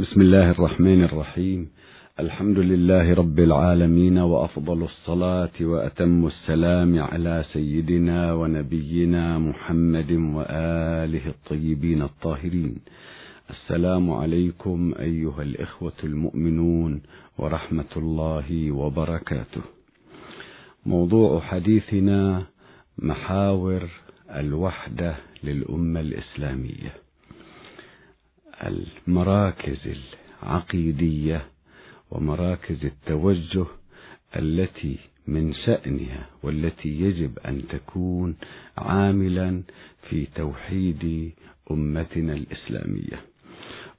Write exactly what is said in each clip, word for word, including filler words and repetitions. بسم الله الرحمن الرحيم. الحمد لله رب العالمين، وأفضل الصلاة وأتم السلام على سيدنا ونبينا محمد وآله الطيبين الطاهرين. السلام عليكم أيها الإخوة المؤمنون ورحمة الله وبركاته. موضوع حديثنا محاور الوحدة للأمة الإسلامية، المراكز العقيدية ومراكز التوجه التي من شأنها والتي يجب أن تكون عاملا في توحيد أمتنا الإسلامية.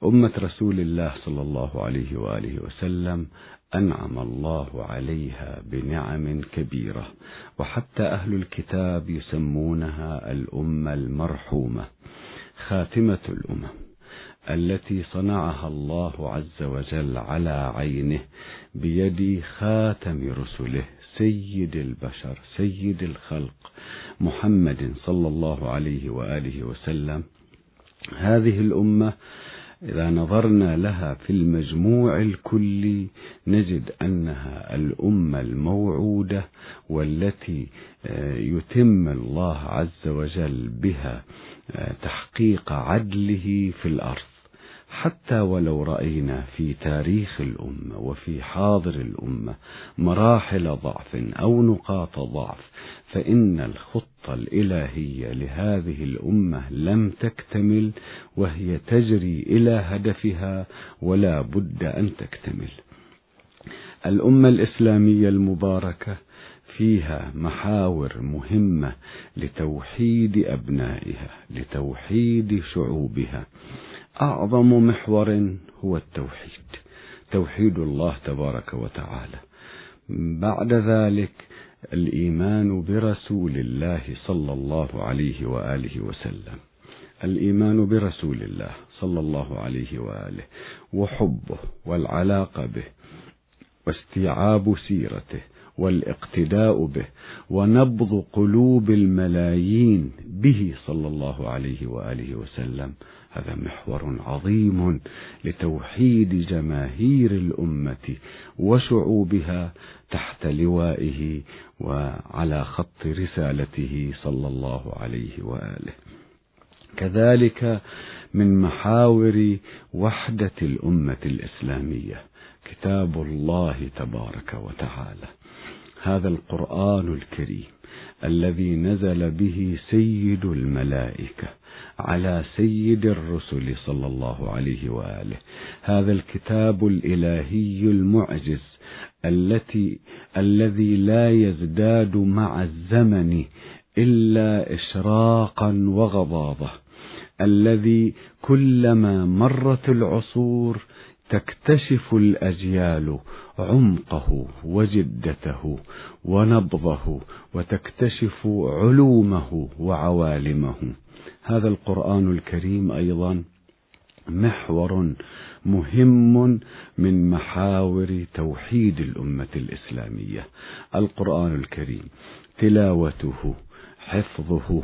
أمة رسول الله صلى الله عليه وآله وسلم أنعم الله عليها بنعم كبيرة، وحتى أهل الكتاب يسمونها الأمة المرحومة، خاتمة الأمم التي صنعها الله عز وجل على عينه بيد خاتم رسله، سيد البشر، سيد الخلق، محمد صلى الله عليه وآله وسلم. هذه الأمة إذا نظرنا لها في المجموع الكلي نجد أنها الأمة الموعودة، والتي يتم الله عز وجل بها تحقيق عدله في الأرض، حتى ولو رأينا في تاريخ الأمة وفي حاضر الأمة مراحل ضعف أو نقاط ضعف، فإن الخطة الإلهية لهذه الأمة لم تكتمل، وهي تجري إلى هدفها ولا بد أن تكتمل. الأمة الإسلامية المباركة فيها محاور مهمة لتوحيد أبنائها، لتوحيد شعوبها. أعظم محور هو التوحيد، توحيد الله تبارك وتعالى. بعد ذلك الإيمان برسول الله صلى الله عليه وآله وسلم، الإيمان برسول الله صلى الله عليه وآله، وحبه والعلاقة به، واستيعاب سيرته، والاقتداء به، ونبض قلوب الملايين به صلى الله عليه وآله وسلم. هذا محور عظيم لتوحيد جماهير الأمة وشعوبها تحت لوائه وعلى خط رسالته صلى الله عليه وآله. كذلك من محاور وحدة الأمة الإسلامية كتاب الله تبارك وتعالى، هذا القرآن الكريم الذي نزل به سيد الملائكة على سيد الرسل صلى الله عليه وآله، هذا الكتاب الإلهي المعجز التي الذي لا يزداد مع الزمن إلا إشراقا وغضاضة، الذي كلما مرت العصور تكتشف الأجيال عمقه وجدته ونبضه، وتكتشف علومه وعوالمه. هذا القرآن الكريم أيضا محور مهم من محاور توحيد الأمة الإسلامية. القرآن الكريم تلاوته، حفظه،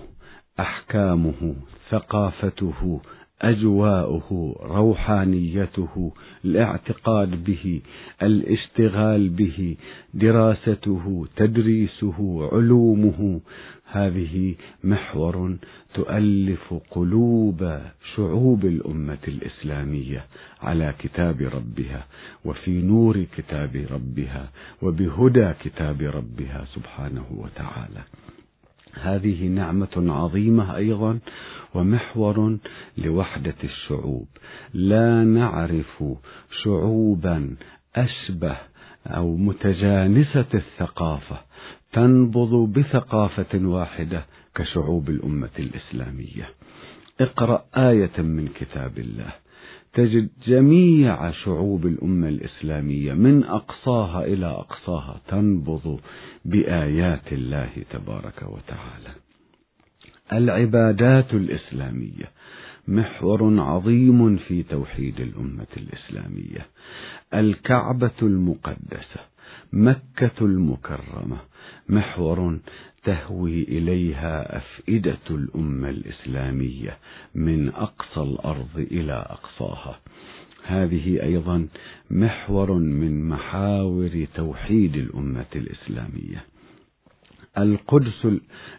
أحكامه، ثقافته، أجواؤه، روحانيته، الاعتقاد به، الاشتغال به، دراسته، تدريسه، علومه، هذه محور تؤلف قلوب شعوب الأمة الإسلامية على كتاب ربها، وفي نور كتاب ربها، وبهدى كتاب ربها سبحانه وتعالى. هذه نعمة عظيمة أيضا، ومحور لوحدة الشعوب. لا نعرف شعوبا أشبه أو متجانسة الثقافة، تنبض بثقافة واحدة كشعوب الأمة الإسلامية. اقرأ آية من كتاب الله تجد جميع شعوب الأمة الإسلامية من أقصاها إلى أقصاها تنبض بآيات الله تبارك وتعالى. العبادات الإسلامية محور عظيم في توحيد الأمة الإسلامية. الكعبة المقدسة، مكة المكرمة، محور تهوي إليها أفئدة الأمة الإسلامية من أقصى الأرض إلى أقصاها. هذه أيضا محور من محاور توحيد الأمة الإسلامية. القدس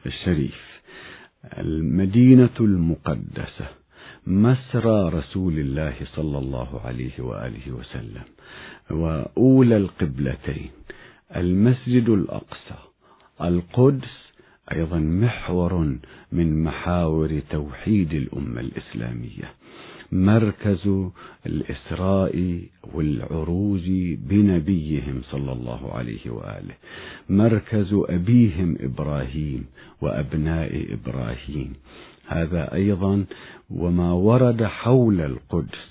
الشريف، المدينة المقدسة، مسرى رسول الله صلى الله عليه وآله وسلم، وأولى القبلتين المسجد الأقصى. القدس أيضا محور من محاور توحيد الأمة الإسلامية، مركز الإسراء والعروج بنبيهم صلى الله عليه وآله، مركز أبيهم إبراهيم وأبناء إبراهيم. هذا أيضا وما ورد حول القدس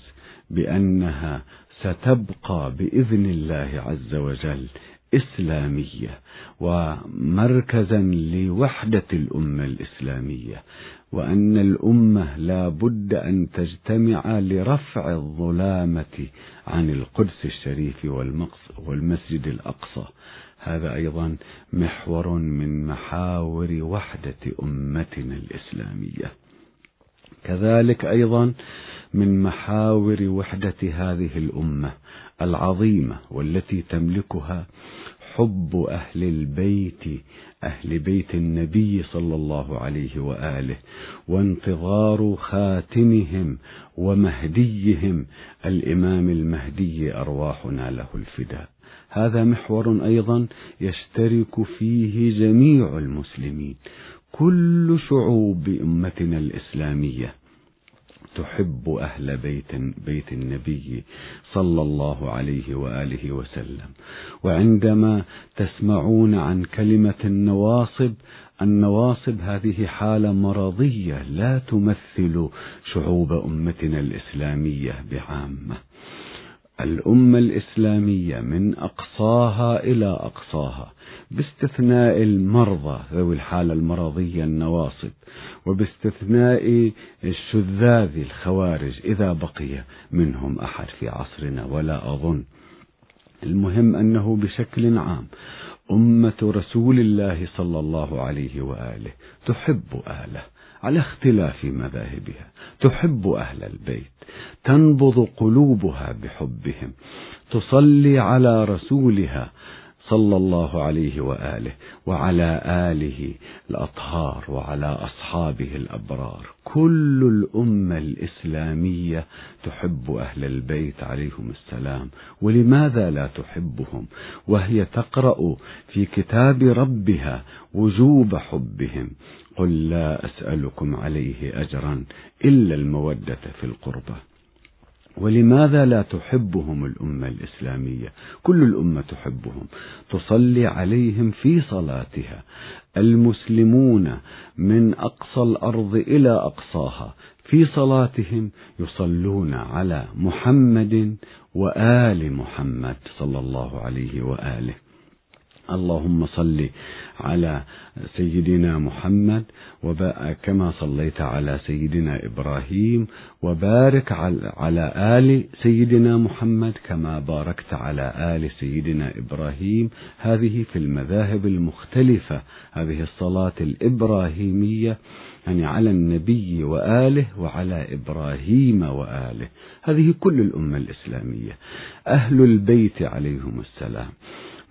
بأنها ستبقى بإذن الله عز وجل إسلامية ومركزا لوحدة الأمة الإسلامية، وأن الأمة لا بد أن تجتمع لرفع الظلامة عن القدس الشريف والمسجد الأقصى. هذا أيضا محور من محاور وحدة أمتنا الإسلامية. كذلك أيضا من محاور وحدة هذه الأمة العظيمة والتي تملكها حب أهل البيت، أهل بيت النبي صلى الله عليه وآله، وانتظار خاتمهم ومهديهم الإمام المهدي أرواحنا له الفداء. هذا محور أيضا يشترك فيه جميع المسلمين، كل شعوب أمتنا الإسلامية تحب أهل بيت بيت النبي صلى الله عليه وآله وسلم. وعندما تسمعون عن كلمة النواصب، النواصب هذه حالة مرضية لا تمثل شعوب أمتنا الإسلامية بعامة. الأمة الإسلامية من أقصاها إلى أقصاها، باستثناء المرضى ذوي الحالة المرضية النواصب، وباستثناء الشذاذ الخوارج إذا بقي منهم أحد في عصرنا، ولا أظن. المهم أنه بشكل عام أمة رسول الله صلى الله عليه وآله تحب أهله على اختلاف مذاهبها، تحب أهل البيت، تنبض قلوبها بحبهم، تصلي على رسولها صلى الله عليه وآله وعلى آله الأطهار وعلى أصحابه الأبرار. كل الأمة الإسلامية تحب أهل البيت عليهم السلام، ولماذا لا تحبهم وهي تقرأ في كتاب ربها وجوب حبهم؟ قل لا أسألكم عليه أجرا إلا المودة في القربى. ولماذا لا تحبهم الأمة الإسلامية؟ كل الأمة تحبهم، تصلي عليهم في صلاتها. المسلمون من أقصى الأرض إلى أقصاها في صلاتهم يصلون على محمد وآل محمد صلى الله عليه وآله. اللهم صل على سيدنا محمد كما صليت على سيدنا إبراهيم، وبارك على آل سيدنا محمد كما باركت على آل سيدنا إبراهيم. هذه في المذاهب المختلفة، هذه الصلاة الإبراهيمية، يعني على النبي وآله وعلى إبراهيم وآله. هذه كل الأمة الإسلامية. أهل البيت عليهم السلام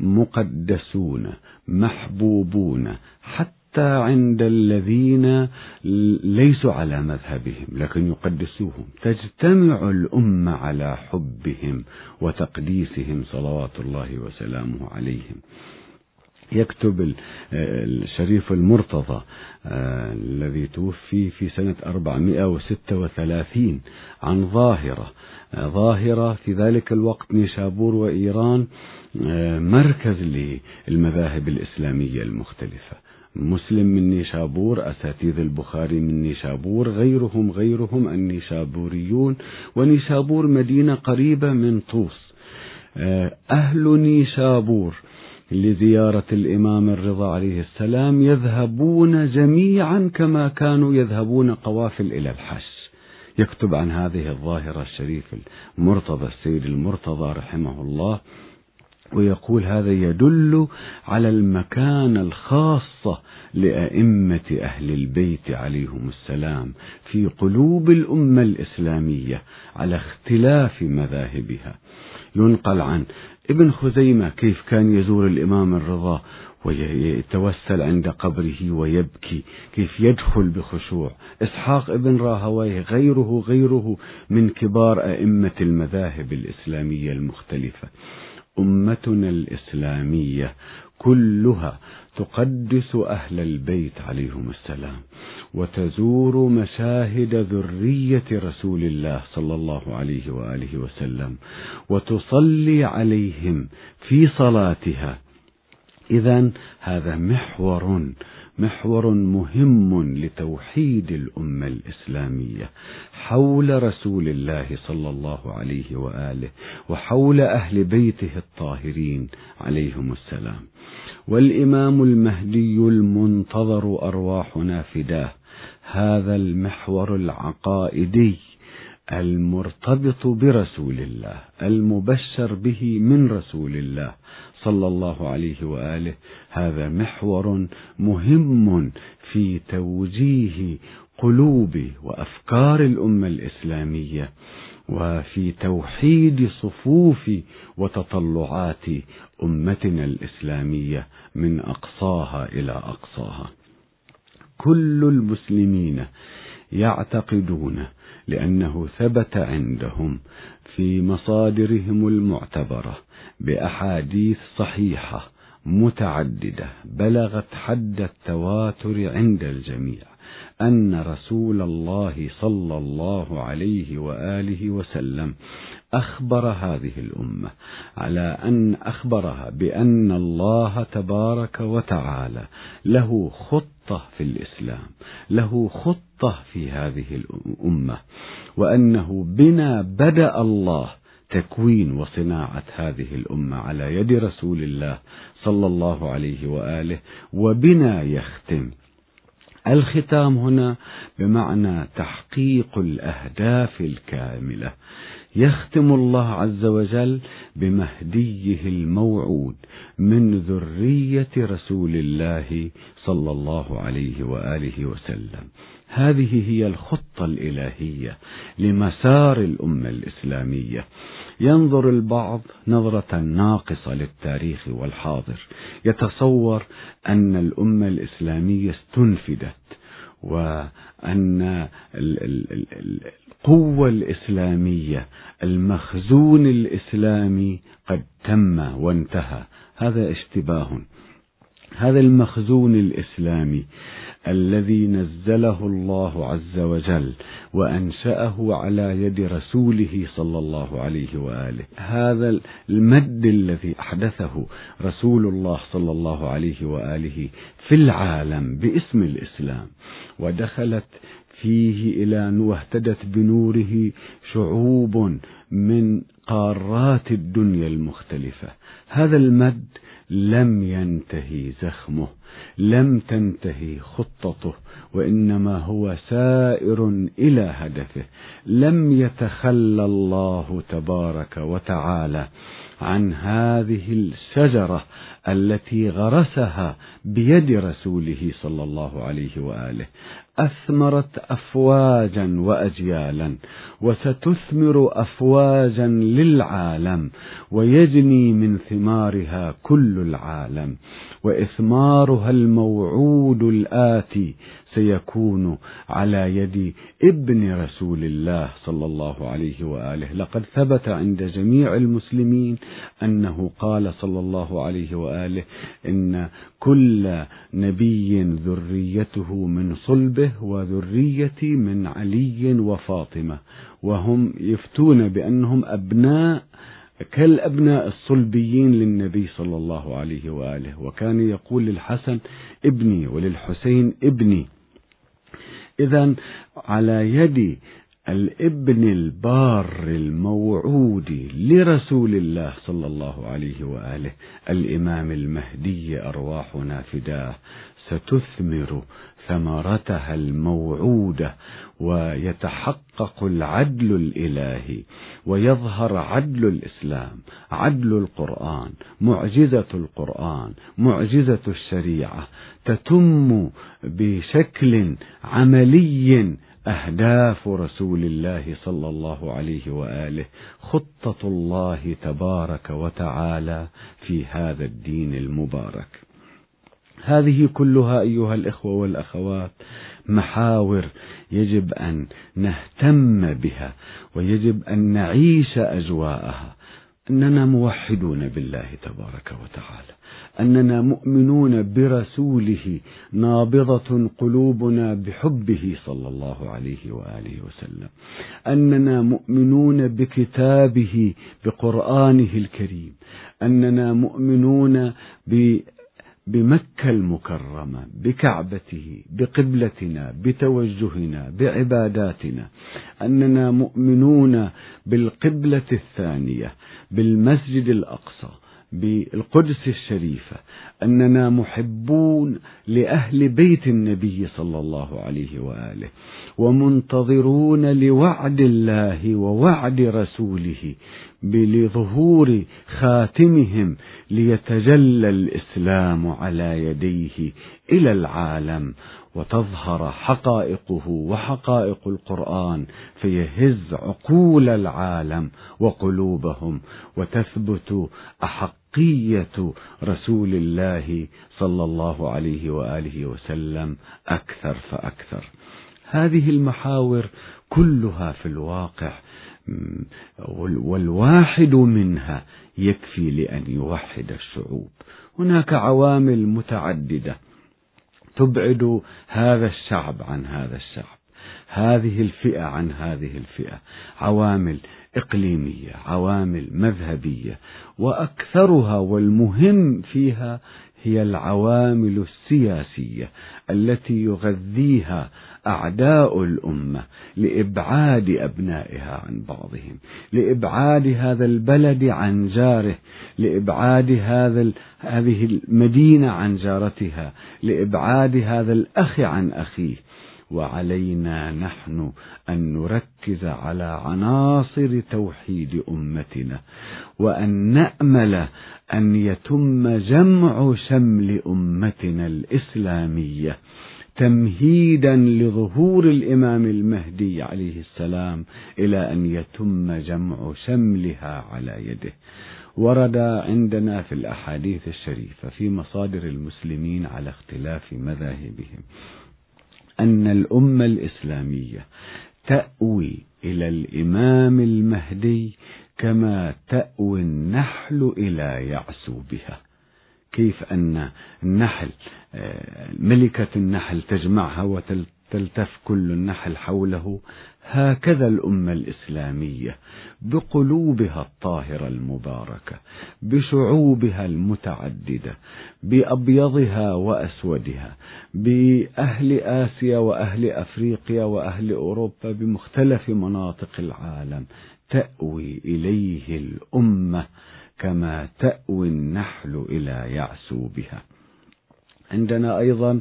مقدسون محبوبون حتى عند الذين ليسوا على مذهبهم لكن يقدسوهم. تجتمع الأمة على حبهم وتقديسهم صلوات الله وسلامه عليهم. يكتب الشريف المرتضى الذي توفي في سنة أربعمائة وستة وثلاثين عن ظاهرة ظاهرة في ذلك الوقت، نيشابور وإيران مركز للمذاهب الإسلامية المختلفة، مسلم من نيشابور، أساتذة البخاري من نيشابور، غيرهم غيرهم النيشابوريون. ونيشابور مدينة قريبة من طوس. أهل نيشابور لزيارة الإمام الرضا عليه السلام يذهبون جميعا كما كانوا يذهبون قوافل إلى الحج. يكتب عن هذه الظاهرة الشريف المرتضى السيد المرتضى رحمه الله، ويقول هذا يدل على المكانة الخاصة لأئمة أهل البيت عليهم السلام في قلوب الأمة الإسلامية على اختلاف مذاهبها. ينقل عن ابن خزيمة كيف كان يزور الإمام الرضا ويتوسل عند قبره ويبكي، كيف يدخل بخشوع. إسحاق ابن راهويه، غيره غيره من كبار أئمة المذاهب الإسلامية المختلفة. أمتنا الإسلامية كلها تقدس أهل البيت عليهم السلام وتزور مشاهد ذرية رسول الله صلى الله عليه وآله وسلم وتصلي عليهم في صلاتها. إذن هذا محور محور مهم لتوحيد الأمة الإسلامية حول رسول الله صلى الله عليه وآله وحول أهل بيته الطاهرين عليهم السلام. والإمام المهدي المنتظر أرواحنا فداه، هذا المحور العقائدي المرتبط برسول الله المبشر به من رسول الله صلى الله عليه وآله، هذا محور مهم في توجيه قلوب وأفكار الأمة الإسلامية وفي توحيد صفوف وتطلعات أمتنا الإسلامية من أقصاها إلى أقصاها. كل المسلمين يعتقدون، لأنه ثبت عندهم في مصادرهم المعتبرة بأحاديث صحيحة متعددة بلغت حد التواتر عند الجميع، أن رسول الله صلى الله عليه وآله وسلم أخبر هذه الأمة على أن أخبرها بأن الله تبارك وتعالى له خطة في الإسلام، له خطة في هذه الأمة، وأنه بنا بدأ الله تكوين وصناعة هذه الأمة على يد رسول الله صلى الله عليه وآله، وبنا يختم. الختام هنا بمعنى تحقيق الأهداف الكاملة. يختم الله عز وجل بمهديه الموعود من ذرية رسول الله صلى الله عليه وآله وسلم. هذه هي الخطة الإلهية لمسار الأمة الإسلامية. ينظر البعض نظرة ناقصة للتاريخ والحاضر، يتصور أن الأمة الإسلامية استنفدت وأن القوة الإسلامية المخزون الإسلامي قد تم وانتهى. هذا اشتباه. هذا المخزون الإسلامي الذي نزله الله عز وجل وأنشأه على يد رسوله صلى الله عليه وآله، هذا المد الذي أحدثه رسول الله صلى الله عليه وآله في العالم باسم الإسلام، ودخلت فيه إلى واهتدت بنوره شعوب من قارات الدنيا المختلفة. هذا المد لم ينتهي زخمه، لم تنتهي خطته، وإنما هو سائر إلى هدفه. لم يتخلى الله تبارك وتعالى عن هذه الشجرة التي غرسها بيد رسوله صلى الله عليه وآله، أثمرت أفواجا وأجيالا وستثمر أفواجا للعالم ويجني من ثمارها كل العالم، وإثمارها الموعود الآتي سيكون على يد ابن رسول الله صلى الله عليه وآله. لقد ثبت عند جميع المسلمين أنه قال صلى الله عليه وآله: إن كل نبي ذريته من صلبه، وذريتي من علي وفاطمة، وهم يفتون بأنهم أبناء كالأبناء الصلبيين للنبي صلى الله عليه وآله. وكان يقول للحسن ابني وللحسين ابني. إذن على يد الابن البار الموعود لرسول الله صلى الله عليه وآله الإمام المهدي أرواحنا فداه ستثمر ثمرتها الموعودة، ويتحقق العدل الإلهي ويظهر عدل الإسلام، عدل القرآن، معجزة القرآن، معجزة الشريعة، تتم بشكل عملي أهداف رسول الله صلى الله عليه وآله، خطة الله تبارك وتعالى في هذا الدين المبارك. هذه كلها أيها الإخوة والأخوات محاور يجب أن نهتم بها، ويجب أن نعيش أجواءها، أننا موحدون بالله تبارك وتعالى، أننا مؤمنون برسوله، نابضة قلوبنا بحبه صلى الله عليه وآله وسلم، أننا مؤمنون بكتابه بقرآنه الكريم، أننا مؤمنون ب بمكة المكرمة، بكعبته، بقبلتنا، بتوجهنا، بعباداتنا، أننا مؤمنون بالقبلة الثانية، بالمسجد الأقصى، بالقدس الشريفة، أننا محبون لأهل بيت النبي صلى الله عليه وآله، ومنتظرون لوعد الله ووعد رسوله بظهور خاتمهم ليتجلى الإسلام على يديه إلى العالم، وتظهر حقائقه وحقائق القرآن فيهز عقول العالم وقلوبهم، وتثبت أحقية رسول الله صلى الله عليه وآله وسلم أكثر فأكثر. هذه المحاور كلها في الواقع، والواحد منها يكفي لأن يوحد الشعوب. هناك عوامل متعددة تبعد هذا الشعب عن هذا الشعب، هذه الفئة عن هذه الفئة، عوامل إقليمية، عوامل مذهبية، وأكثرها والمهم فيها هي العوامل السياسية التي يغذيها أعداء الأمة لإبعاد أبنائها عن بعضهم، لإبعاد هذا البلد عن جاره، لإبعاد هذا هذه المدينة عن جارتها، لإبعاد هذا الأخ عن أخيه. وعلينا نحن أن نركز على عناصر توحيد أمتنا، وأن نأمل أن يتم جمع شمل أمتنا الإسلامية تمهيدا لظهور الإمام المهدي عليه السلام، إلى أن يتم جمع شملها على يده. ورد عندنا في الأحاديث الشريفة في مصادر المسلمين على اختلاف مذاهبهم أن الأمة الإسلامية تأوي إلى الإمام المهدي كما تأوي النحل إلى يعسوبها. كيف أن النحل، ملكة النحل تجمعها وتلتف كل النحل حوله، هكذا الأمة الإسلامية بقلوبها الطاهرة المباركة، بشعوبها المتعددة، بأبيضها وأسودها، بأهل آسيا وأهل أفريقيا وأهل أوروبا، بمختلف مناطق العالم، تأوي إليه الأمة كما تأوي النحل إلى يعسوبها. عندنا أيضا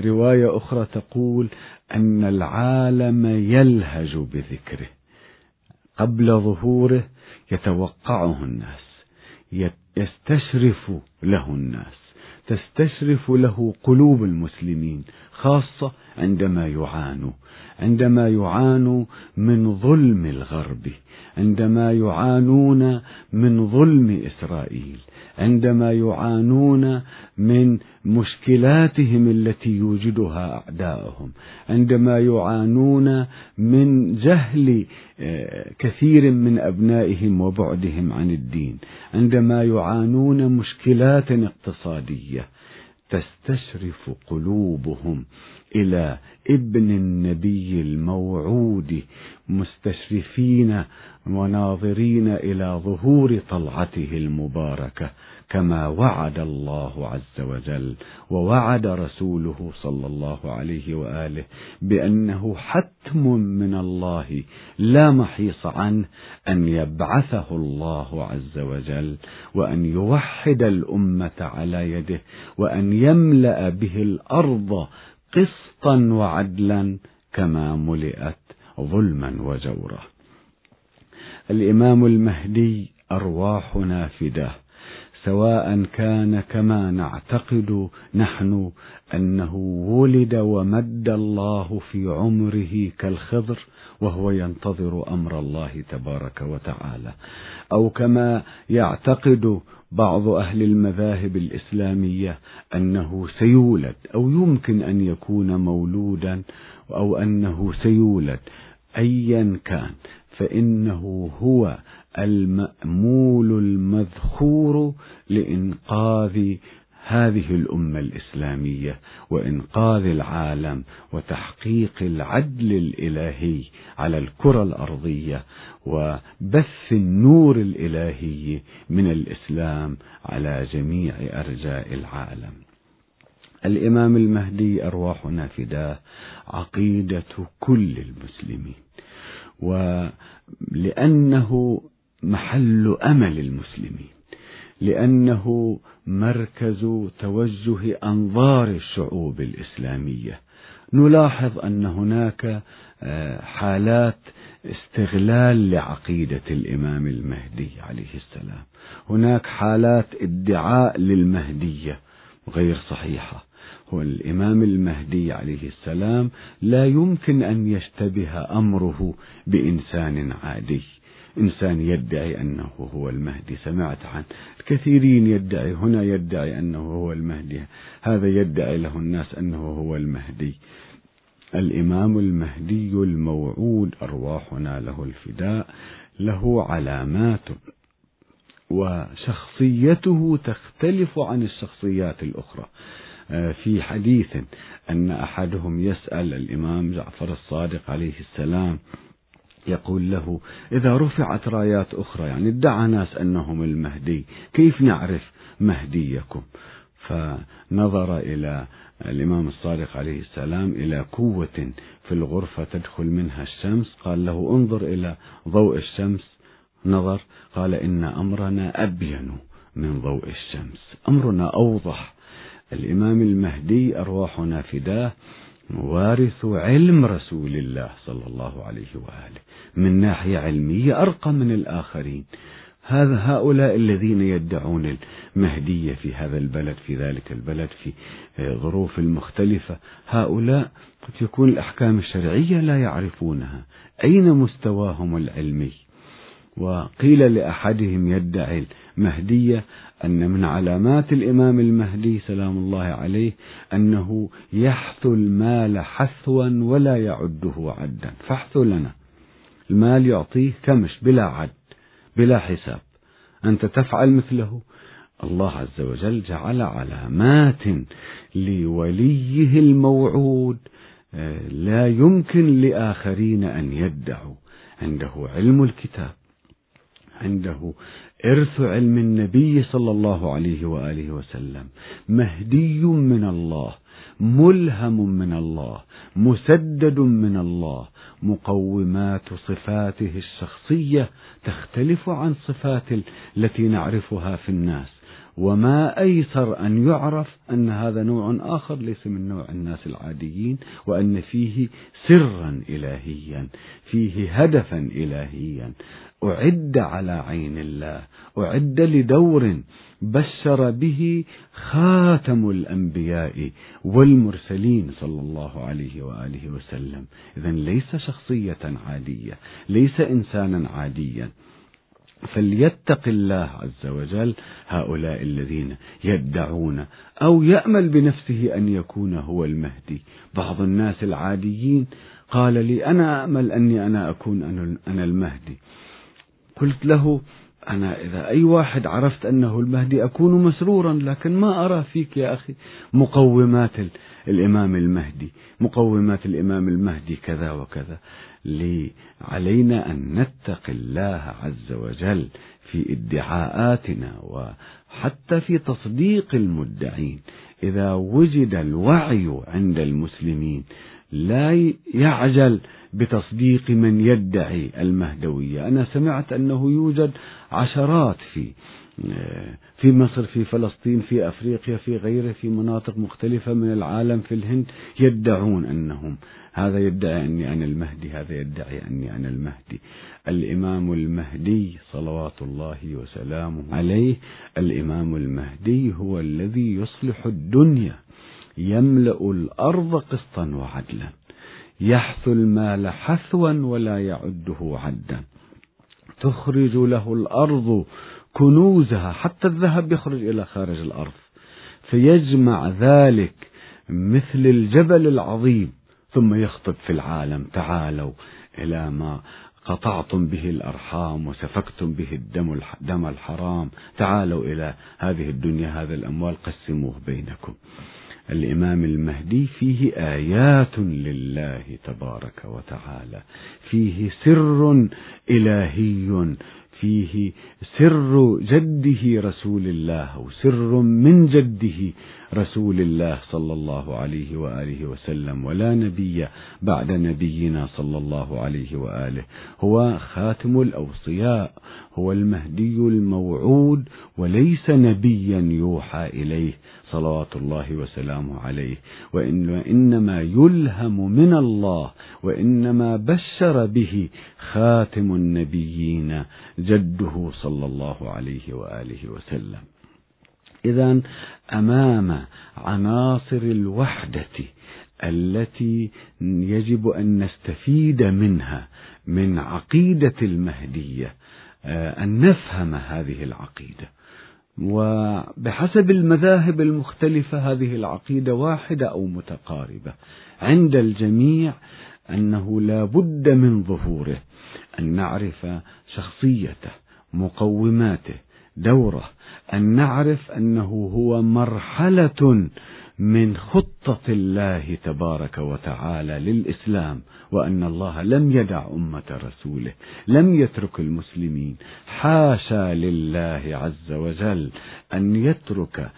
رواية أخرى تقول أن العالم يلهج بذكره، قبل ظهوره يتوقعه الناس، يستشرف له الناس، تستشرف له قلوب المسلمين، خاصة عندما يعانوا، عندما يعانوا من ظلم الغرب، عندما يعانون من ظلم إسرائيل، عندما يعانون من مشكلاتهم التي يوجدها أعداؤهم، عندما يعانون من جهل كثير من أبنائهم وبعدهم عن الدين، عندما يعانون مشكلات اقتصادية، تستشرف قلوبهم إلى ابن النبي الموعود، مستشرفين وناظرين إلى ظهور طلعته المباركة كما وعد الله عز وجل ووعد رسوله صلى الله عليه وآله بأنه حتم من الله لا محيص عنه أن يبعثه الله عز وجل، وأن يوحد الأمة على يده، وأن يملك ليملأ به الأرض قسطا وعدلا كما ملئت ظلما وجورا. الإمام المهدي أرواحنا فداه، سواء كان كما نعتقد نحن أنه ولد ومد الله في عمره كالخضر وهو ينتظر أمر الله تبارك وتعالى، أو كما يعتقد بعض أهل المذاهب الإسلامية أنه سيولد أو يمكن أن يكون مولودا أو أنه سيولد، أيا كان فإنه هو المأمول المذخور لإنقاذ هذه الأمة الإسلامية وإنقاذ العالم وتحقيق العدل الإلهي على الكرة الأرضية وبث النور الإلهي من الإسلام على جميع أرجاء العالم. الإمام المهدي أرواحنا فداه عقيدة كل المسلمين، ولأنه محل أمل المسلمين، لأنه مركز توجه أنظار الشعوب الإسلامية. نلاحظ أن هناك حالات استغلال لعقيدة الإمام المهدي عليه السلام، هناك حالات ادعاء للمهدية غير صحيحة. والإمام المهدي عليه السلام لا يمكن أن يشتبه أمره بإنسان عادي، إنسان يدعي أنه هو المهدي. سمعت عن الكثيرين يدعي، هنا يدعي أنه هو المهدي، هذا يدعي له الناس أنه هو المهدي. الإمام المهدي الموعود أرواحنا له الفداء له علامات، وشخصيته تختلف عن الشخصيات الأخرى. في حديث أن أحدهم يسأل الإمام جعفر الصادق عليه السلام، يقول له: إذا رفعت رايات أخرى، يعني ادعى ناس أنهم المهدي، كيف نعرف مهديكم؟ فنظر إلى الإمام الصادق عليه السلام إلى قوة في الغرفة تدخل منها الشمس، قال له: انظر إلى ضوء الشمس. نظر، قال: إن أمرنا أبين من ضوء الشمس، أمرنا أوضح. الإمام المهدي أرواحنا فداه وارث علم رسول الله صلى الله عليه وآله، من ناحية علمية أرقى من الآخرين. هذا هؤلاء الذين يدعون المهدية في هذا البلد، في ذلك البلد، في ظروف المختلفة، هؤلاء قد يكون الأحكام الشرعية لا يعرفونها. أين مستواهم العلمي؟ وقيل لأحدهم يدعي المهدية أن من علامات الإمام المهدي سلام الله عليه أنه يحثو المال حثوا ولا يعده عدا. فاحثوا لنا المال، يعطيه كمش بلا عد بلا حساب، أنت تفعل مثله. الله عز وجل جعل علامات لوليه الموعود لا يمكن لآخرين أن يدعوا. عنده علم الكتاب، عنده إرث علم النبي صلى الله عليه وآله وسلم، مهدي من الله، ملهم من الله، مسدد من الله. مقومات صفاته الشخصية تختلف عن صفات التي نعرفها في الناس، وما أيسر أن يعرف أن هذا نوع آخر ليس من نوع الناس العاديين، وأن فيه سرا إلهيا، فيه هدفا إلهيا أعد على عين الله، أعد لدور بشر به خاتم الأنبياء والمرسلين صلى الله عليه وآله وسلم. إذن ليس شخصية عادية، ليس إنسانا عاديا. فليتق الله عز وجل هؤلاء الذين يدعون أو يأمل بنفسه أن يكون هو المهدي. بعض الناس العاديين قال لي: أنا أأمل أني أنا أكون أنا المهدي. قلت له: أنا إذا أي واحد عرفت أنه المهدي أكون مسرورا، لكن ما أرى فيك يا أخي مقومات الإمام المهدي، مقومات الإمام المهدي كذا وكذا. لي علينا أن نتقي الله عز وجل في ادعاءاتنا وحتى في تصديق المدعين. إذا وجد الوعي عند المسلمين لا يعجل بتصديق من يدعي المهدوية. أنا سمعت أنه يوجد عشرات في في مصر، في فلسطين، في أفريقيا، في غيره، في مناطق مختلفة من العالم، في الهند، يدعون أنهم، هذا يدعي أني أنا المهدي، هذا يدعي أني أنا المهدي. الإمام المهدي صلوات الله وسلامه عليه، الإمام المهدي هو الذي يصلح الدنيا، يملأ الأرض قسطا وعدلا، يحث المال حثوا ولا يعده عدا، تخرج له الأرض كنوزها، حتى الذهب يخرج إلى خارج الأرض، فيجمع ذلك مثل الجبل العظيم، ثم يخطب في العالم: تعالوا إلى ما قطعتم به الأرحام وسفكتم به الدم الدم الحرام، تعالوا إلى هذه الدنيا، هذا الأموال قسموه بينكم. الإمام المهدي فيه آيات لله تبارك وتعالى، فيه سر إلهي، فيه سر جده رسول الله أو سر من جده رسول الله صلى الله عليه وآله وسلم، ولا نبي بعد نبينا صلى الله عليه وآله. هو خاتم الأوصياء، هو المهدي الموعود، وليس نبيا يوحى إليه صلوات الله وسلامه عليه، وإن وإنما يلهم من الله، وإنما بشر به خاتم النبيين جده صلى الله عليه وآله وسلم. إذن أمام عناصر الوحدة التي يجب أن نستفيد منها من عقيدة المهدية، أن نفهم هذه العقيدة، وبحسب المذاهب المختلفة هذه العقيدة واحدة أو متقاربة عند الجميع، أنه لا بد من ظهوره، أن نعرف شخصيته، مقوماته، دوره، أن نعرف أنه هو مرحلة من خطة الله تبارك وتعالى للإسلام، وأن الله لم يدع أمة رسوله، لم يترك المسلمين، حاشا لله عز وجل أن يترك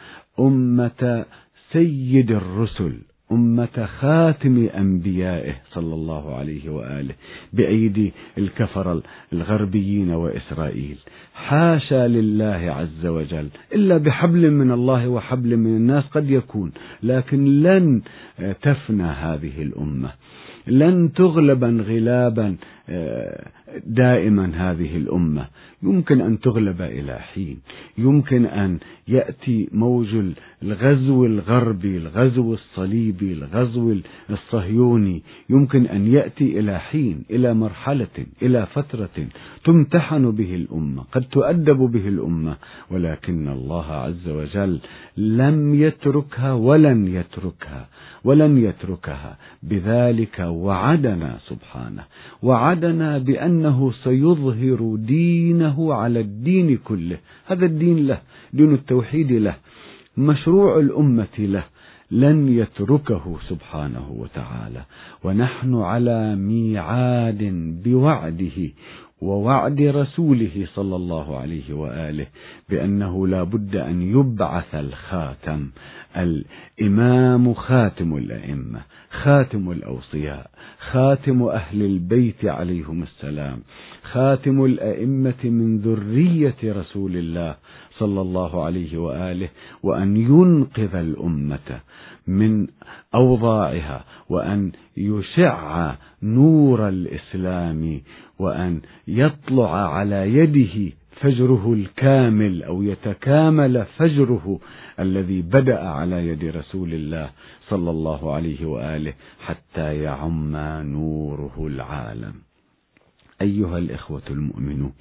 أمة سيد الرسل، أمة خاتم أنبيائه صلى الله عليه وآله بأيدي الكفر الغربيين وإسرائيل، حاشا لله عز وجل، إلا بحبل من الله وحبل من الناس قد يكون، لكن لن تفنى هذه الأمة، لن تغلب انغلابا دائما هذه الأمة، يمكن أن تغلب إلى حين، يمكن أن يأتي موج الغزو الغربي، الغزو الصليبي، الغزو الصهيوني، يمكن أن يأتي إلى حين، إلى مرحلة، إلى فترة تمتحن به الأمة، قد تؤدب به الأمة، ولكن الله عز وجل لم يتركها ولن يتركها ولن يتركها، بذلك وعدنا سبحانه، وعدنا بأنه سيظهر دينه على الدين كله، هذا الدين له، دين التوحيد له، مشروع الأمة له، لن يتركه سبحانه وتعالى، ونحن على ميعاد بوعده ووعد رسوله صلى الله عليه وآله بأنه لا بد أن يبعث الخاتم، الإمام خاتم الأئمة، خاتم الأوصياء، خاتم أهل البيت عليهم السلام، خاتم الأئمة من ذرية رسول الله صلى الله عليه وآله، وأن ينقذ الأمة من أوضاعها، وأن يشع نور الإسلام، وأن يطلع على يده فجره الكامل، أو يتكامل فجره الذي بدأ على يد رسول الله صلى الله عليه وآله، حتى يعم نوره العالم. أيها الإخوة المؤمنون،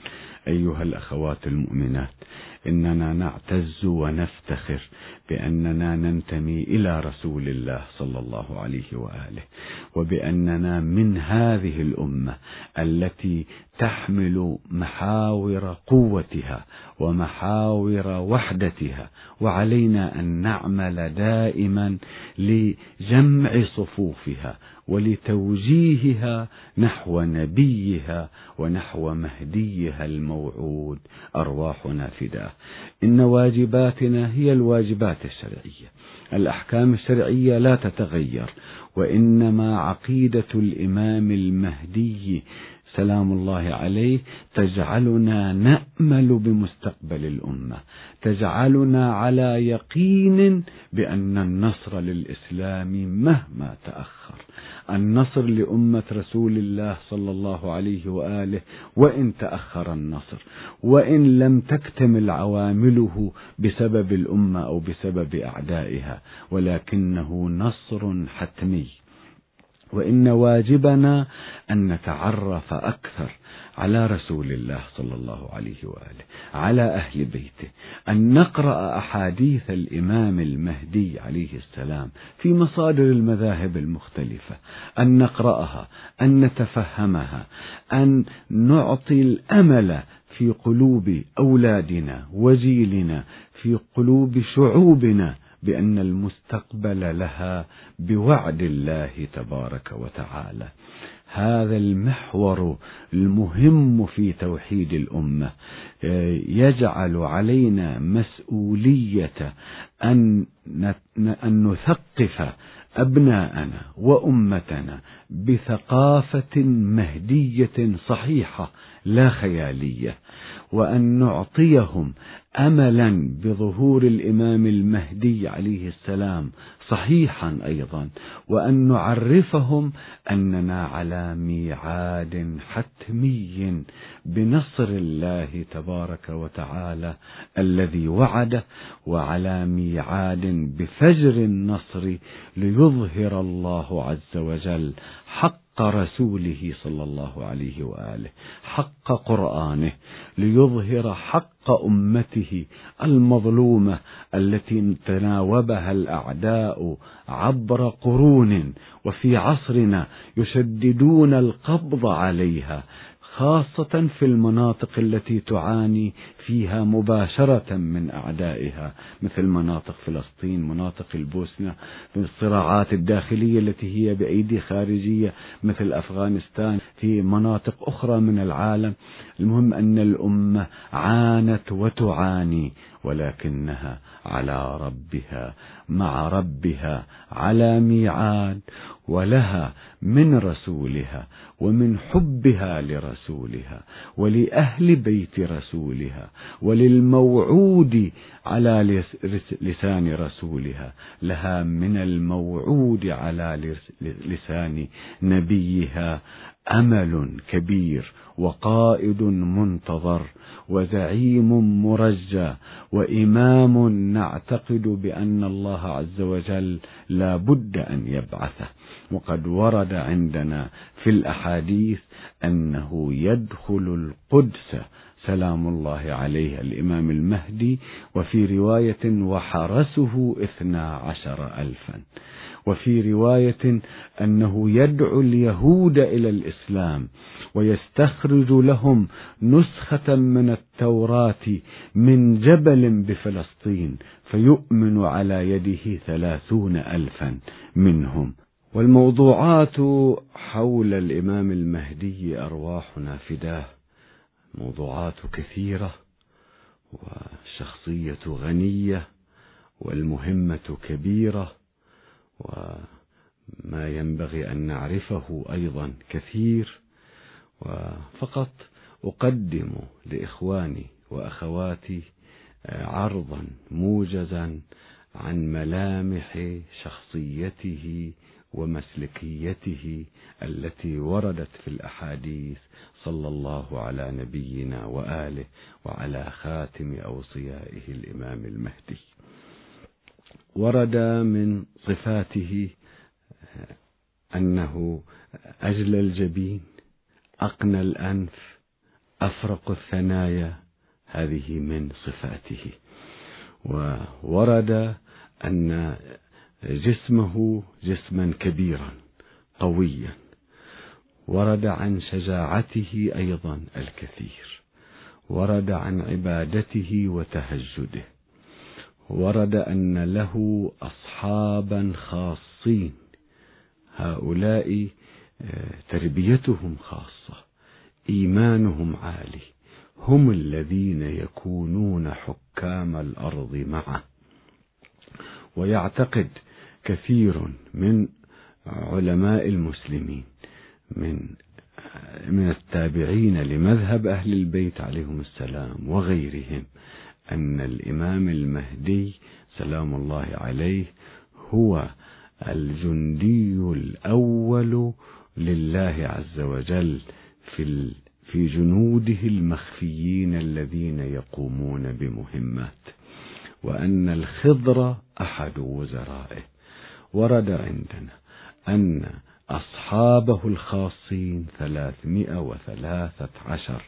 أيها الأخوات المؤمنات، إننا نعتز ونفتخر بأننا ننتمي إلى رسول الله صلى الله عليه وآله، وبأننا من هذه الأمة التي تحمل محاور قوتها ومحاور وحدتها، وعلينا أن نعمل دائما لجمع صفوفها ولتوجيهها نحو نبيها ونحو مهديها الموعود، أرواحنا فداه. إن واجباتنا هي الواجبات الشرعية، الأحكام الشرعية لا تتغير، وإنما عقيدة الإمام المهدي سلام الله عليه تجعلنا نأمل بمستقبل الأمة، تجعلنا على يقين بأن النصر للإسلام مهما تأخر، النصر لأمة رسول الله صلى الله عليه وآله وإن تأخر النصر، وإن لم تكتمل عوامله بسبب الأمة أو بسبب أعدائها، ولكنه نصر حتمي. وإن واجبنا أن نتعرف أكثر على رسول الله صلى الله عليه وآله، على أهل بيته، أن نقرأ أحاديث الإمام المهدي عليه السلام في مصادر المذاهب المختلفة، أن نقرأها، أن نتفهمها، أن نعطي الأمل في قلوب أولادنا وجيلنا، في قلوب شعوبنا، بأن المستقبل لها بوعد الله تبارك وتعالى. هذا المحور المهم في توحيد الأمة يجعل علينا مسؤولية أن نثقف أبناءنا وأمتنا بثقافة مهدية صحيحة لا خيالية، وأن نعطيهم أملا بظهور الإمام المهدي عليه السلام صحيحا أيضا، وأن نعرفهم أننا على ميعاد حتمي بنصر الله تبارك وتعالى الذي وعده، وعلى ميعاد بفجر النصر ليظهر الله عز وجل حق حق رسوله صلى الله عليه وآله، حق قرآنه، ليظهر حق أمته المظلومة التي تناوبها الأعداء عبر قرون، وفي عصرنا يشددون القبض عليها، خاصة في المناطق التي تعاني فيها مباشرة من أعدائها، مثل مناطق فلسطين، مناطق البوسنة، من الصراعات الداخلية التي هي بأيدي خارجية مثل أفغانستان، في مناطق أخرى من العالم. المهم أن الأمة عانت وتعاني، ولكنها على ربها، مع ربها، على ميعاد، ولها من رسولها ومن حبها لرسولها ولأهل بيت رسولها وللموعود على لسان رسولها، لها من الموعود على لسان نبيها أمل كبير، وقائد منتظر، وزعيم مرجى، وإمام نعتقد بأن الله عز وجل لا بد أن يبعثه. وقد ورد عندنا في الأحاديث أنه يدخل القدس سلام الله عليه الإمام المهدي، وفي رواية وحرسه اثنا عشر ألفا، وفي رواية أنه يدعو اليهود إلى الإسلام ويستخرج لهم نسخة من التوراة من جبل بفلسطين، فيؤمن على يده ثلاثون ألفا منهم. والموضوعات حول الإمام المهدي أرواحنا فداه، موضوعات كثيرة، وشخصية غنية، والمهمة كبيرة، وما ينبغي أن نعرفه أيضا كثير. وفقط أقدم لإخواني وأخواتي عرضا موجزا عن ملامح شخصيته ومسلكيته التي وردت في الأحاديث، صلى الله على نبينا وآله وعلى خاتم أوصيائه الإمام المهدي. ورد من صفاته أنه أجل الجبين، أقنى الأنف، أفرق الثنايا، هذه من صفاته. وورد أن جسمه جسما كبيرا قويا. ورد عن شجاعته أيضا الكثير، ورد عن عبادته وتهجده، ورد أن له أصحابا خاصين، هؤلاء تربيتهم خاصة، إيمانهم عالي، هم الذين يكونون حكام الأرض معه. ويعتقد كثير من علماء المسلمين من من التابعين لمذهب أهل البيت عليهم السلام وغيرهم أن الإمام المهدي سلام الله عليه هو الجندي الأول لله عز وجل في في جنوده المخفيين الذين يقومون بمهمات، وأن الخضر أحد وزرائه. ورد عندنا أن أصحابه الخاصين ثلاثمائة وثلاثة عشر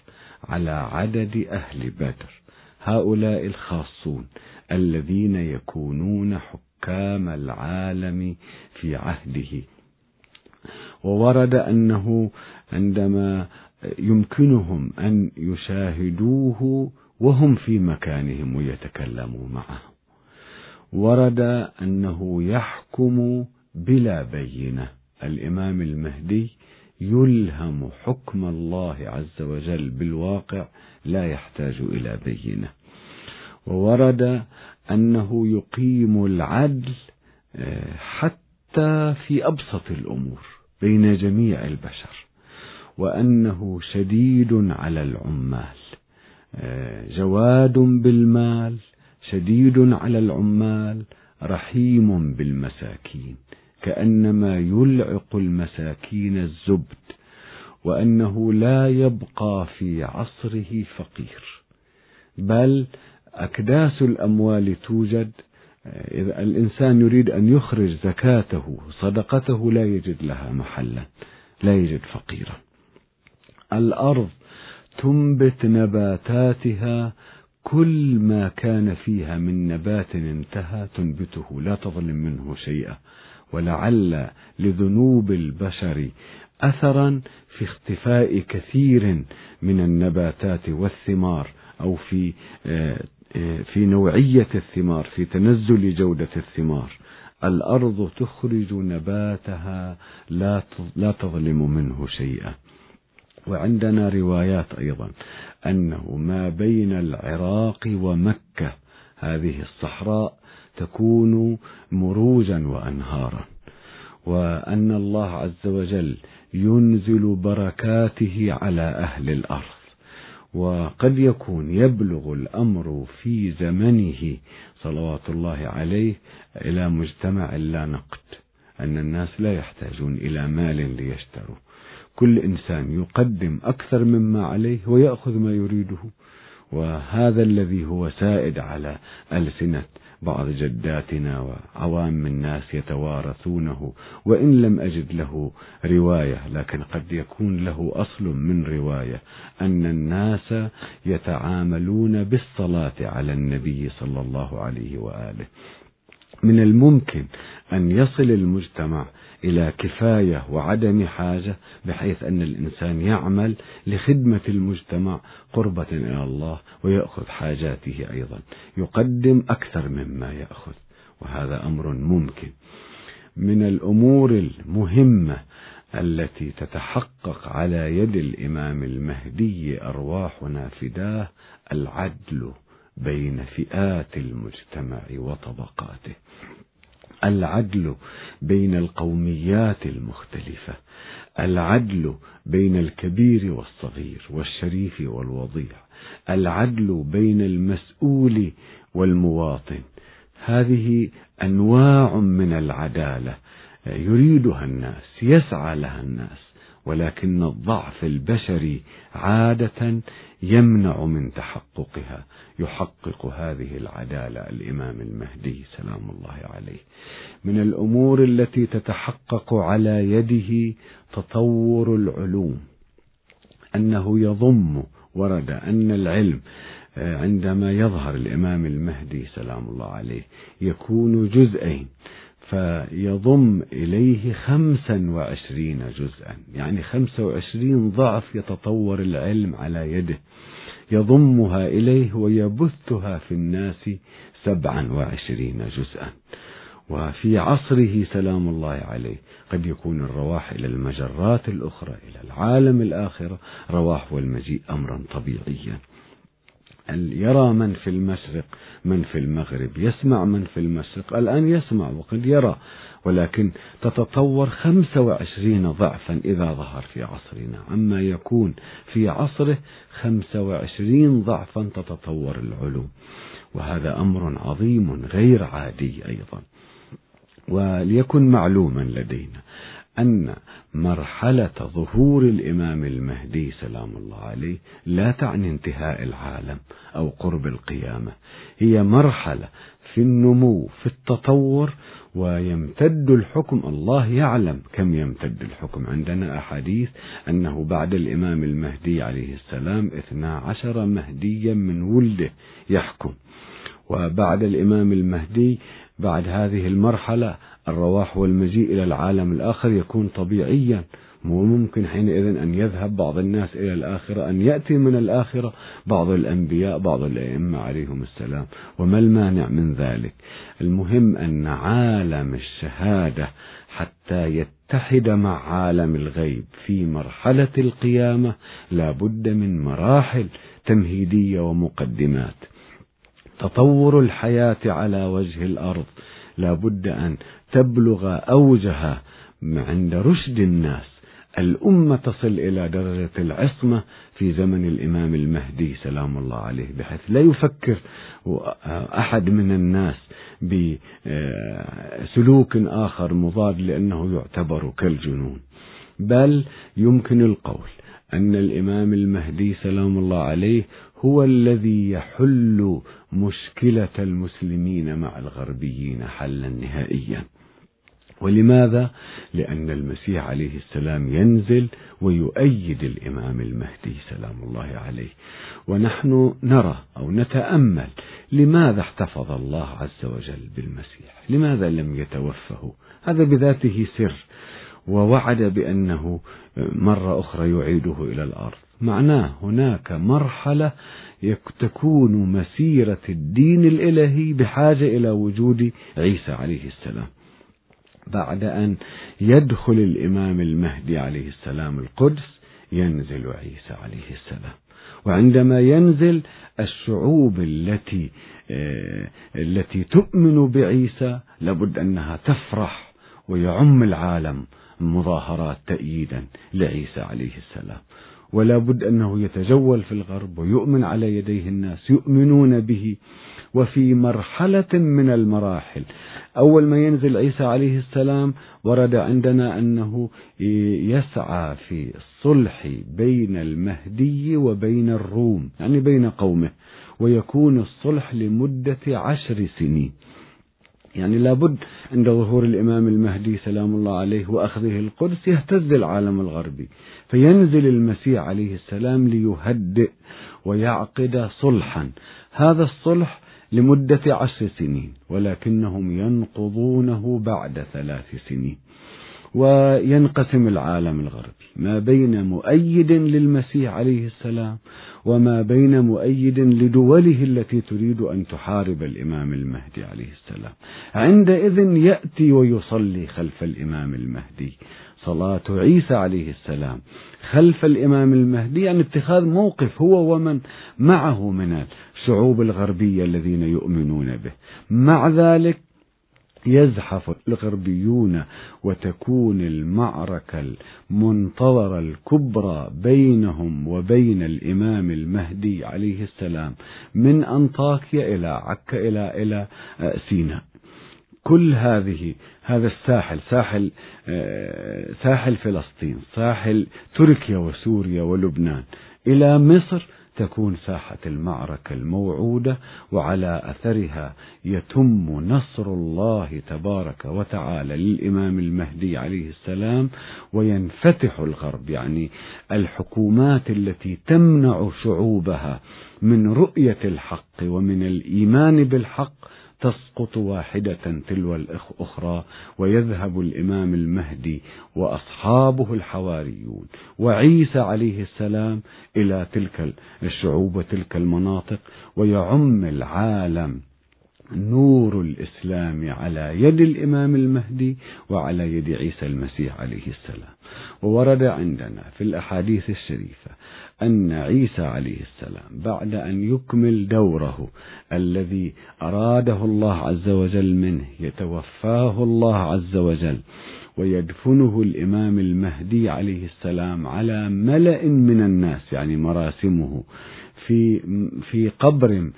على عدد أهل بدر، هؤلاء الخاصون الذين يكونون حكام العالم في عهده. وورد أنه عندما يمكنهم أن يشاهدوه وهم في مكانهم ويتكلموا معه. ورد أنه يحكم بلا بينة، الإمام المهدي يلهم حكم الله عز وجل بالواقع لا يحتاج إلى بينة. وورد أنه يقيم العدل حتى في أبسط الأمور بين جميع البشر، وأنه شديد على العمال، جواد بالمال، شديد على العمال، رحيم بالمساكين كأنما يلعق المساكين الزبد، وأنه لا يبقى في عصره فقير، بل أكداس الأموال توجد. إذا الإنسان يريد أن يخرج زكاته صدقته لا يجد لها محلا، لا يجد فقيرا. الأرض تنبت نباتاتها، كل ما كان فيها من نبات انتهى تنبته، لا تظلم منه شيئا. ولعل لذنوب البشر أثرا في اختفاء كثير من النباتات والثمار، أو في في نوعية الثمار، في تنزل جودة الثمار. الأرض تخرج نباتها لا تظلم منه شيئا. وعندنا روايات أيضا أنه ما بين العراق ومكة هذه الصحراء تكون مروجا وأنهارا، وأن الله عز وجل ينزل بركاته على أهل الأرض. وقد يكون يبلغ الأمر في زمنه صلوات الله عليه إلى مجتمع لا نقد، أن الناس لا يحتاجون إلى مال ليشتروا، كل إنسان يقدم أكثر مما عليه ويأخذ ما يريده. وهذا الذي هو سائد على ألسنة بعض جداتنا وعوام الناس يتوارثونه، وإن لم أجد له رواية لكن قد يكون له أصل من رواية، أن الناس يتعاملون بالصلاة على النبي صلى الله عليه وآله. من الممكن أن يصل المجتمع إلى كفاية وعدم حاجة، بحيث أن الإنسان يعمل لخدمة المجتمع قربة إلى الله ويأخذ حاجاته أيضا، يقدم أكثر مما يأخذ، وهذا أمر ممكن. من الأمور المهمة التي تتحقق على يد الإمام المهدي أرواحنا فداه العدل بين فئات المجتمع وطبقاته، العدل بين القوميات المختلفة، العدل بين الكبير والصغير والشريف والوضيع، العدل بين المسؤول والمواطن. هذه أنواع من العدالة يريدها الناس، يسعى لها الناس، ولكن الضعف البشري عادة يمنع من تحققها. يحقق هذه العدالة الإمام المهدي سلام الله عليه. من الأمور التي تتحقق على يده تطور العلوم، أنه يضم، ورد أن العلم عندما يظهر الإمام المهدي سلام الله عليه يكون جزئين، فيضم إليه خمسا وعشرين جزءا، يعني خمسة وعشرين ضعف يتطور العلم على يده، يضمها إليه ويبثها في الناس سبعا وعشرين جزءا. وفي عصره سلام الله عليه قد يكون الرواح إلى المجرات الأخرى، إلى العالم الآخرة، رواح والمجيء أمرا طبيعيا. أن يرى من في المشرق من في المغرب، يسمع من في المشرق، الآن يسمع وقد يرى، ولكن تتطور خمسة وعشرين ضعفا إذا ظهر في عصرنا، عما يكون في عصره خمسة وعشرين ضعفا تتطور العلوم، وهذا أمر عظيم غير عادي أيضا. وليكن معلوما لدينا أن مرحلة ظهور الإمام المهدي سلام الله عليه لا تعني انتهاء العالم أو قرب القيامة، هي مرحلة في النمو في التطور، ويمتد الحكم، الله يعلم كم يمتد الحكم. عندنا أحاديث أنه بعد الإمام المهدي عليه السلام اثنا عشر مهديا من ولده يحكم، وبعد الإمام المهدي بعد هذه المرحلة الرواح والمجيء إلى العالم الآخر يكون طبيعيا، وممكن حينئذ أن يذهب بعض الناس إلى الآخرة، أن يأتي من الآخرة بعض الأنبياء بعض الأئمة عليهم السلام، وما المانع من ذلك. المهم أن عالم الشهادة حتى يتحد مع عالم الغيب في مرحلة القيامة لا بد من مراحل تمهيدية ومقدمات. تطور الحياة على وجه الأرض لا بد أن تبلغ أوجها عند رشد الناس، الأمة تصل إلى درجة العصمة في زمن الإمام المهدي سلام الله عليه، بحيث لا يفكر أحد من الناس بسلوك آخر مضاد لأنه يعتبر كالجنون، بل يمكن القول أن الإمام المهدي سلام الله عليه هو الذي يحل مشكلة المسلمين مع الغربيين حلا نهائيا. ولماذا؟ لأن المسيح عليه السلام ينزل ويؤيد الإمام المهدي سلام الله عليه، ونحن نرى أو نتأمل لماذا احتفظ الله عز وجل بالمسيح، لماذا لم يتوفه، هذا بذاته سر، ووعد بأنه مرة أخرى يعيده إلى الأرض، معناه هناك مرحلة تكون مسيرة الدين الإلهي بحاجة إلى وجود عيسى عليه السلام. بعد أن يدخل الإمام المهدي عليه السلام القدس ينزل عيسى عليه السلام، وعندما ينزل الشعوب التي التي تؤمن بعيسى لابد أنها تفرح، ويعم العالم مظاهرات تأييدا لعيسى عليه السلام، ولا بد أنه يتجول في الغرب ويؤمن على يديه الناس، يؤمنون به. وفي مرحلة من المراحل أول ما ينزل عيسى عليه السلام ورد عندنا أنه يسعى في الصلح بين المهدي وبين الروم، يعني بين قومه، ويكون الصلح لمدة عشر سنين، يعني لابد عند ظهور الإمام المهدي سلام الله عليه وأخذه القدس يهتز العالم الغربي، فينزل المسيح عليه السلام ليهدئ ويعقد صلحا، هذا الصلح لمدة عشر سنين، ولكنهم ينقضونه بعد ثلاث سنين، وينقسم العالم الغربي ما بين مؤيد للمسيح عليه السلام وما بين مؤيد لدوله التي تريد أن تحارب الإمام المهدي عليه السلام. عندئذ يأتي ويصلي خلف الإمام المهدي، صلاة عيسى عليه السلام خلف الإمام المهدي يعني اتخاذ موقف هو ومن معه من الشعوب الغربية الذين يؤمنون به. مع ذلك يزحف الغربيون وتكون المعركة المنتظرة الكبرى بينهم وبين الإمام المهدي عليه السلام من أنطاكيا إلى عكا إلى إلى سيناء. كل هذه هذا الساحل ساحل ساحل فلسطين، ساحل تركيا وسوريا ولبنان إلى مصر تكون ساحة المعركة الموعودة، وعلى أثرها يتم نصر الله تبارك وتعالى للإمام المهدي عليه السلام، وينفتح الغرب، يعني الحكومات التي تمنع شعوبها من رؤية الحق ومن الإيمان بالحق تسقط واحدة تلو الأخرى، ويذهب الإمام المهدي وأصحابه الحواريون وعيسى عليه السلام إلى تلك الشعوب وتلك المناطق، ويعم العالم نور الإسلام على يد الإمام المهدي وعلى يد عيسى المسيح عليه السلام. وورد عندنا في الأحاديث الشريفة أن عيسى عليه السلام بعد أن يكمل دوره الذي أراده الله عز وجل منه، يتوفاه الله عز وجل ويدفنه الإمام المهدي عليه السلام على ملأ من الناس، يعني مراسمه في في قبر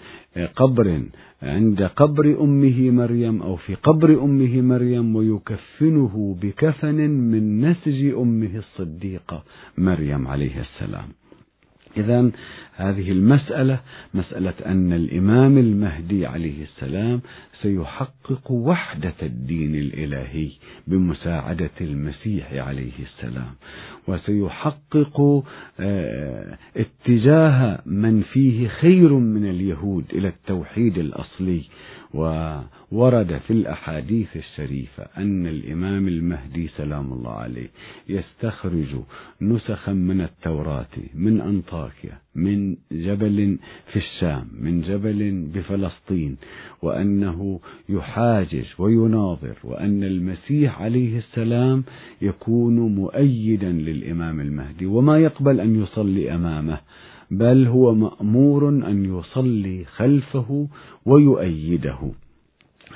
قبر عند قبر أمه مريم أو في قبر أمه مريم، ويكفنه بكفن من نسج أمه الصديقة مريم عليه السلام. إذن هذه المسألة مسألة أن الإمام المهدي عليه السلام سيحقق وحدة الدين الإلهي بمساعدة المسيح عليه السلام، وسيحقق اتجاه من فيه خير من اليهود إلى التوحيد الأصلي. وورد في الأحاديث الشريفة أن الإمام المهدي سلام الله عليه يستخرج نسخا من التوراة من أنطاكيا، من جبل في الشام، من جبل بفلسطين، وأنه يحاجج ويناظر، وأن المسيح عليه السلام يكون مؤيدا للإمام المهدي وما يقبل أن يصلي أمامه، بل هو مأمور أن يصلي خلفه ويؤيده.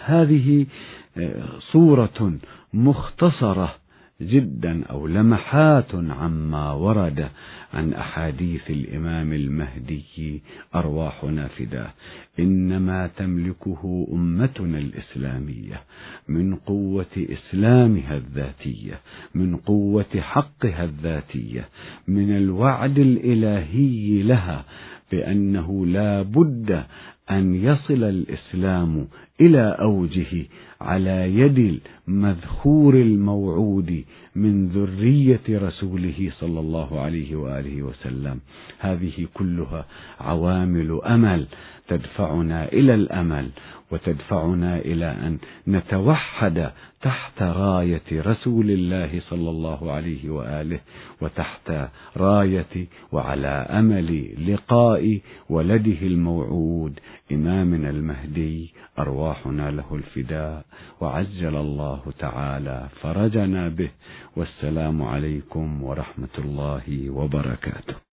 هذه صورة مختصرة جدا أو لمحات عما ورد عن أحاديث الإمام المهدي أرواحنا فداه. إنما تملكه أمتنا الإسلامية من قوة إسلامها الذاتية، من قوة حقها الذاتية، من الوعد الإلهي لها بأنه لا بد أن يصل الإسلام إلى أوجه على يد المذخور الموعود من ذرية رسوله صلى الله عليه وآله وسلم. هذه كلها عوامل أمل تدفعنا إلى الأمل، وتدفعنا إلى أن نتوحد تحت راية رسول الله صلى الله عليه وآله، وتحت راية وعلى أمل لقاء ولده الموعود إمامنا المهدي أرواحنا له الفداء، وعجل الله تعالى فرجنا به. والسلام عليكم ورحمة الله وبركاته.